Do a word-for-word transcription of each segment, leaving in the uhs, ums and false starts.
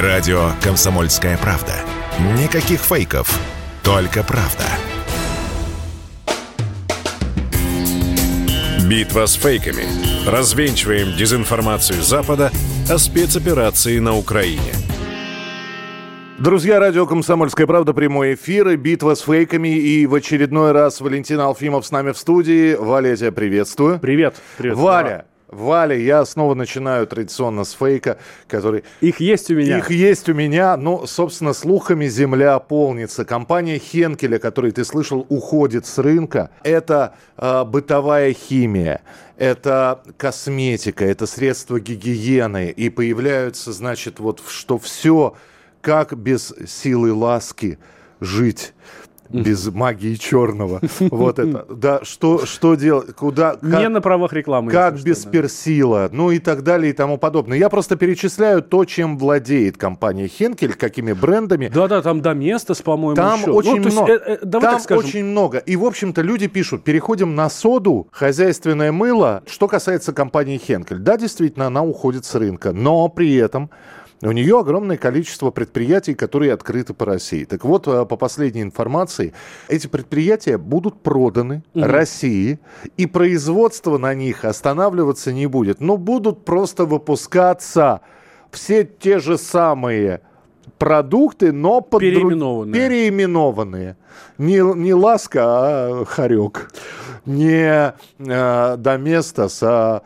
Радио «Комсомольская правда». Никаких фейков, только правда. Битва с фейками. Развенчиваем дезинформацию Запада о спецоперации на Украине. Друзья, радио «Комсомольская правда», прямой эфир, и битва с фейками, и в очередной раз Валентин Алфимов с нами в студии. Валя, тебя приветствую. Привет. Привет. Валя, Валя, я снова начинаю традиционно с фейка, который... Их есть у меня. Их есть у меня, но, собственно, слухами земля полнится. Компания Хенкеля, которую ты слышал, уходит с рынка. Это э, бытовая химия, это косметика, это средства гигиены. И появляются, значит, вот что все... Как без силы ласки жить, без магии черного? Вот это. Да, что, что делать? Куда? Как, не на правах рекламы. Как без что, да. персила? Ну и так далее и тому подобное. Я просто перечисляю то, чем владеет компания Хенкель, какими брендами. Да-да, там Доместос, по-моему, там еще. Очень ну, много. Есть, э, э, там очень много. И, в общем-то, люди пишут, переходим на соду, хозяйственное мыло. Что касается компании Хенкель. Да, действительно, она уходит с рынка. Но при этом... У нее огромное количество предприятий, которые открыты по России. Так вот, по последней информации, эти предприятия будут проданы mm-hmm. России, и производство на них останавливаться не будет. Но будут просто выпускаться все те же самые продукты, но под переименованные. Друг... переименованные. Не, не ласка, а хорек. Не э, Доместос, а...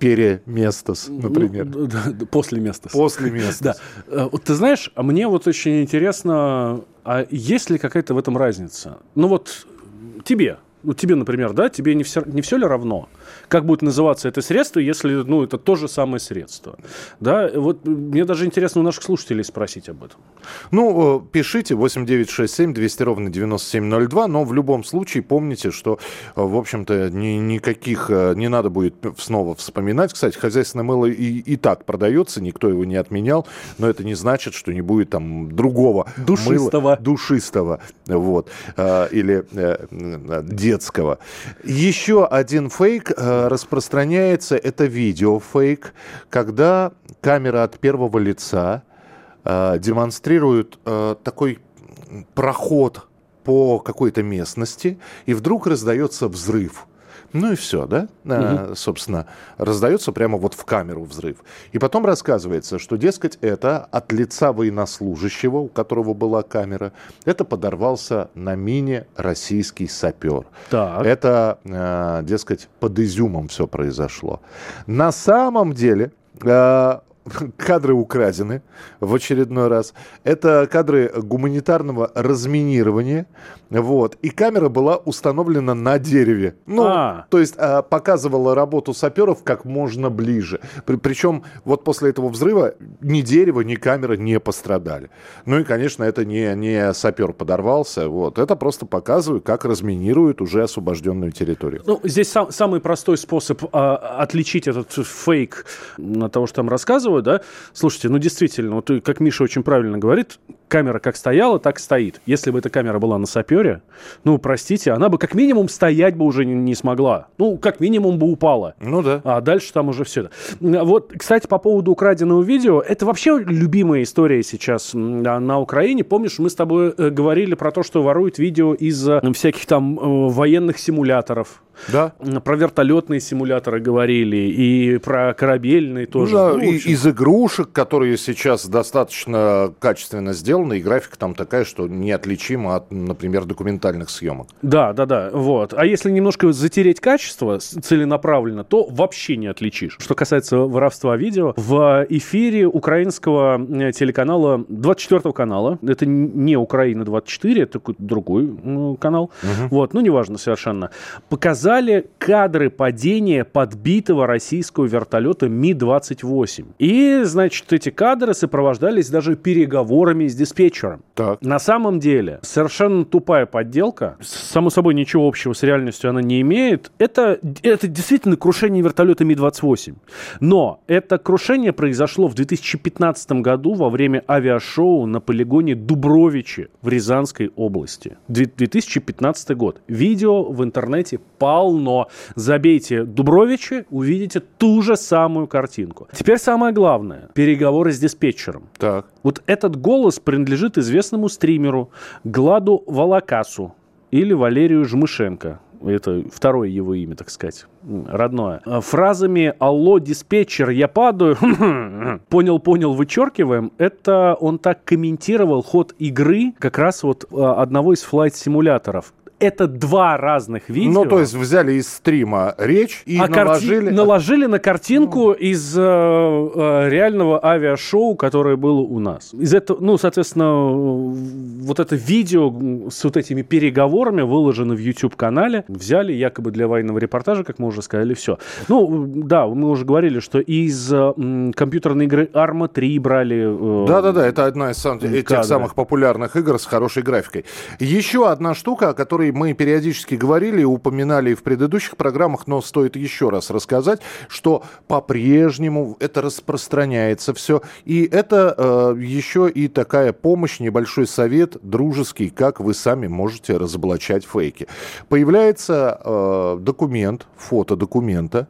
Переместос, например. Ну, да, да, после Местос. После Местос. Да. Ты знаешь, мне вот очень интересно, а есть ли какая-то в этом разница? Ну вот тебе, ну тебе, например, да, тебе не все, не все ли равно, как будет называться это средство, если, ну, это то же самое средство? Да, вот мне даже интересно у наших слушателей спросить об этом. Ну, пишите восемь девять шесть семь двести ровно девяносто семь ноль два, но в любом случае помните, что, в общем-то, ни, никаких не надо будет снова вспоминать. Кстати, хозяйственное мыло и, и так продается, никто его не отменял, но это не значит, что не будет там другого душистого мыла, душистого, вот, или детского. Еще один фейк распространяется, это видеофейк, когда камера от первого лица э, демонстрирует э, такой проход по какой-то местности, и вдруг раздается взрыв. Ну и все, да? Угу. А, собственно, раздается прямо вот в камеру взрыв. И потом рассказывается, что, дескать, это от лица военнослужащего, у которого была камера, это подорвался на мине российский сапер. Так. Это, а, дескать, под Изюмом все произошло. На самом деле... А, кадры украдены в очередной раз. Это кадры гуманитарного разминирования. Вот. И камера была установлена на дереве. Ну, а. То есть а, показывала работу саперов как можно ближе. При, причем вот после этого взрыва ни дерево, ни камера не пострадали. Ну и, конечно, это не, не сапер подорвался. Вот. Это просто показывает, как разминируют уже освобожденную территорию. Ну, здесь сам, самый простой способ а, отличить этот фейк от того, что там рассказывают. Да? Слушайте, ну действительно, вот, как Миша очень правильно говорит, камера как стояла, так стоит. Если бы эта камера была на сапере, ну, простите, она бы как минимум стоять бы уже не, не смогла. Ну, как минимум бы упала. Ну да. А дальше там уже все. Вот, кстати, по поводу украденного видео, это вообще любимая история сейчас на Украине. Помнишь, мы с тобой говорили про то, что воруют видео из всяких там военных симуляторов. Да. Про вертолетные симуляторы говорили, и про корабельные тоже. Да, ну, и, из игрушек, которые сейчас достаточно качественно сделаны, и графика там такая, что неотличима от, например, документальных съемок. Да, да, да. Вот. А если немножко затереть качество целенаправленно, то вообще не отличишь. Что касается воровства видео, в эфире украинского телеканала, двадцать четвёртого канала, это не «Украина-двадцать четыре», это другой канал, угу. Вот, ну, неважно совершенно, показали кадры падения подбитого российского вертолета Ми двадцать восемь. И, значит, эти кадры сопровождались даже переговорами с диспетчером. Так. На самом деле, совершенно тупая подделка. Само собой, ничего общего с реальностью она не имеет. Это, это действительно крушение вертолета Ми двадцать восемь. Но это крушение произошло в две тысячи пятнадцатом году во время авиашоу на полигоне Дубровичи в Рязанской области. две тысячи пятнадцатый год. Видео в интернете по полно. Забейте Дубровичи, увидите ту же самую картинку. Теперь самое главное. Переговоры с диспетчером. Так. Вот этот голос принадлежит известному стримеру Гладу Волокасу или Валерию Жмышенко. Это второе его имя, так сказать, родное. Фразами «Алло, диспетчер, я падаю», «Понял, понял, вычеркиваем». Это он так комментировал ход игры как раз вот одного из флайт-симуляторов. Это два разных видео. Ну, то есть взяли из стрима речь и а наложили... Карти... наложили на картинку из э, э, реального авиашоу, которое было у нас. Из этого, ну, соответственно, вот это видео с вот этими переговорами выложено в YouTube-канале. Взяли якобы для военного репортажа, как мы уже сказали, все. Ну, да, мы уже говорили, что из э, компьютерной игры Арма три брали... Э, Да-да-да, это одна из сам... этих самых популярных игр с хорошей графикой. Еще одна штука, о которой мы периодически говорили и упоминали в предыдущих программах, но стоит еще раз рассказать, что по-прежнему это распространяется все. И это э, еще и такая помощь, небольшой совет дружеский, как вы сами можете разоблачать фейки. Появляется э, документ, фото документа,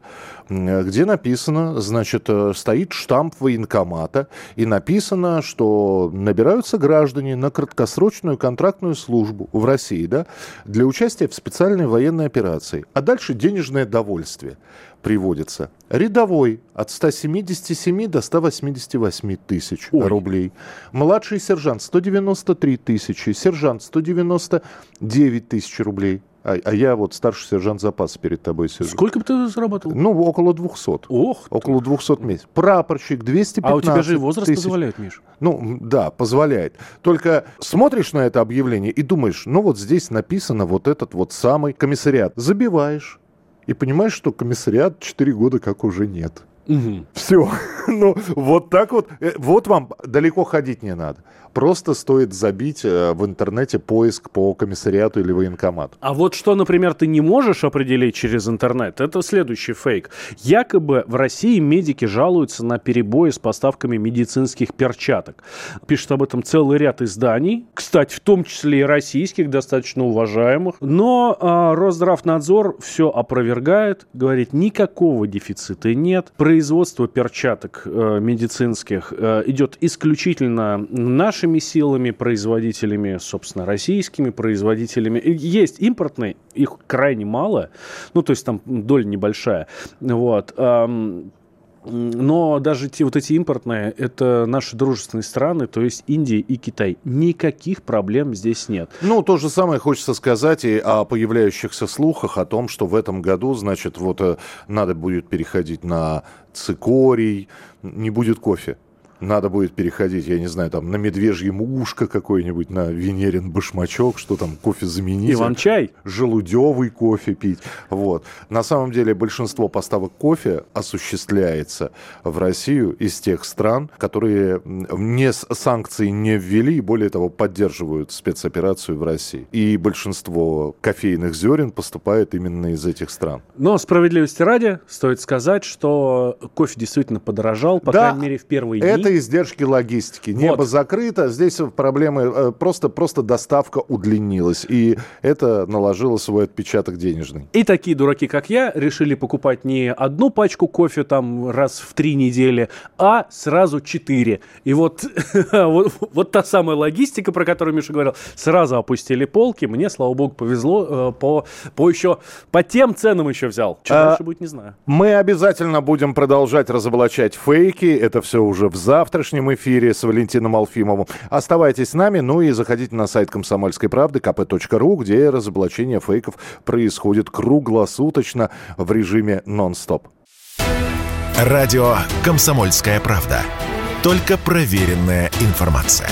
где написано, значит, стоит штамп военкомата, и написано, что набираются граждане на краткосрочную контрактную службу в России, да, для участия в специальной военной операции. А дальше денежное довольствие приводится. Рядовой от сто семьдесят семь до ста восьмидесяти восьми тысяч Ой. рублей. Младший сержант сто девяносто три тысячи, сержант сто девяносто девять тысяч рублей. А, а я вот старший сержант запаса перед тобой сижу. Сколько бы ты зарабатывал? Ну, около двухсот. Ох! Около двухсот месяцев. Прапорщик двести пятнадцать тысяч. А у тебя же и возраст тысяч. Позволяет, Миш. Ну, да, позволяет. Только смотришь на это объявление и думаешь, ну, вот здесь написано вот этот вот самый комиссариат. Забиваешь и понимаешь, что комиссариат четыре года как уже нет. Угу. Все. Ну, вот так вот. Вот вам далеко ходить не надо. Просто стоит забить в интернете поиск по комиссариату или военкомату. А вот что, например, ты не можешь определить через интернет, это следующий фейк. Якобы в России медики жалуются на перебои с поставками медицинских перчаток. Пишет об этом целый ряд изданий, кстати, в том числе и российских, достаточно уважаемых. Но э, Росздравнадзор все опровергает, говорит, никакого дефицита нет. Производство перчаток э, медицинских э, идет исключительно наш нашими силами, производителями, собственно, российскими производителями. Есть импортные, их крайне мало, ну, то есть там доля небольшая, вот. Но даже те, вот эти импортные, это наши дружественные страны, то есть Индия и Китай. Никаких проблем здесь нет. Ну, то же самое хочется сказать и о появляющихся слухах о том, что в этом году, значит, вот надо будет переходить на цикорий, не будет кофе. Надо будет переходить, я не знаю, там, на медвежье ушко какое-нибудь, на венерин башмачок, что там, кофе заменить. Иван-чай. Желудевый кофе пить. Вот. На самом деле большинство поставок кофе осуществляется в Россию из тех стран, которые не, санкции не ввели и, более того, поддерживают спецоперацию в России. И большинство кофейных зерен поступает именно из этих стран. Но справедливости ради стоит сказать, что кофе действительно подорожал, по да. крайней мере, в первые дни. Издержки логистики. Вот. Небо закрыто, здесь проблемы, просто, просто доставка удлинилась, и это наложило свой отпечаток денежный. И такие дураки, как я, решили покупать не одну пачку кофе там раз в три недели, а сразу четыре. И вот, вот, вот та самая логистика, про которую Миша говорил, сразу опустили полки. Мне, слава богу, повезло, по, по, еще, по тем ценам еще взял. Что а, дальше будет, не знаю. Мы обязательно будем продолжать разоблачать фейки, это все уже в завтрашнем эфире с Валентином Алфимовым. Оставайтесь с нами, ну и заходите на сайт «Комсомольской правды» ка пэ точка ру, где разоблачение фейков происходит круглосуточно в режиме нон-стоп. Радио «Комсомольская правда». Только проверенная информация.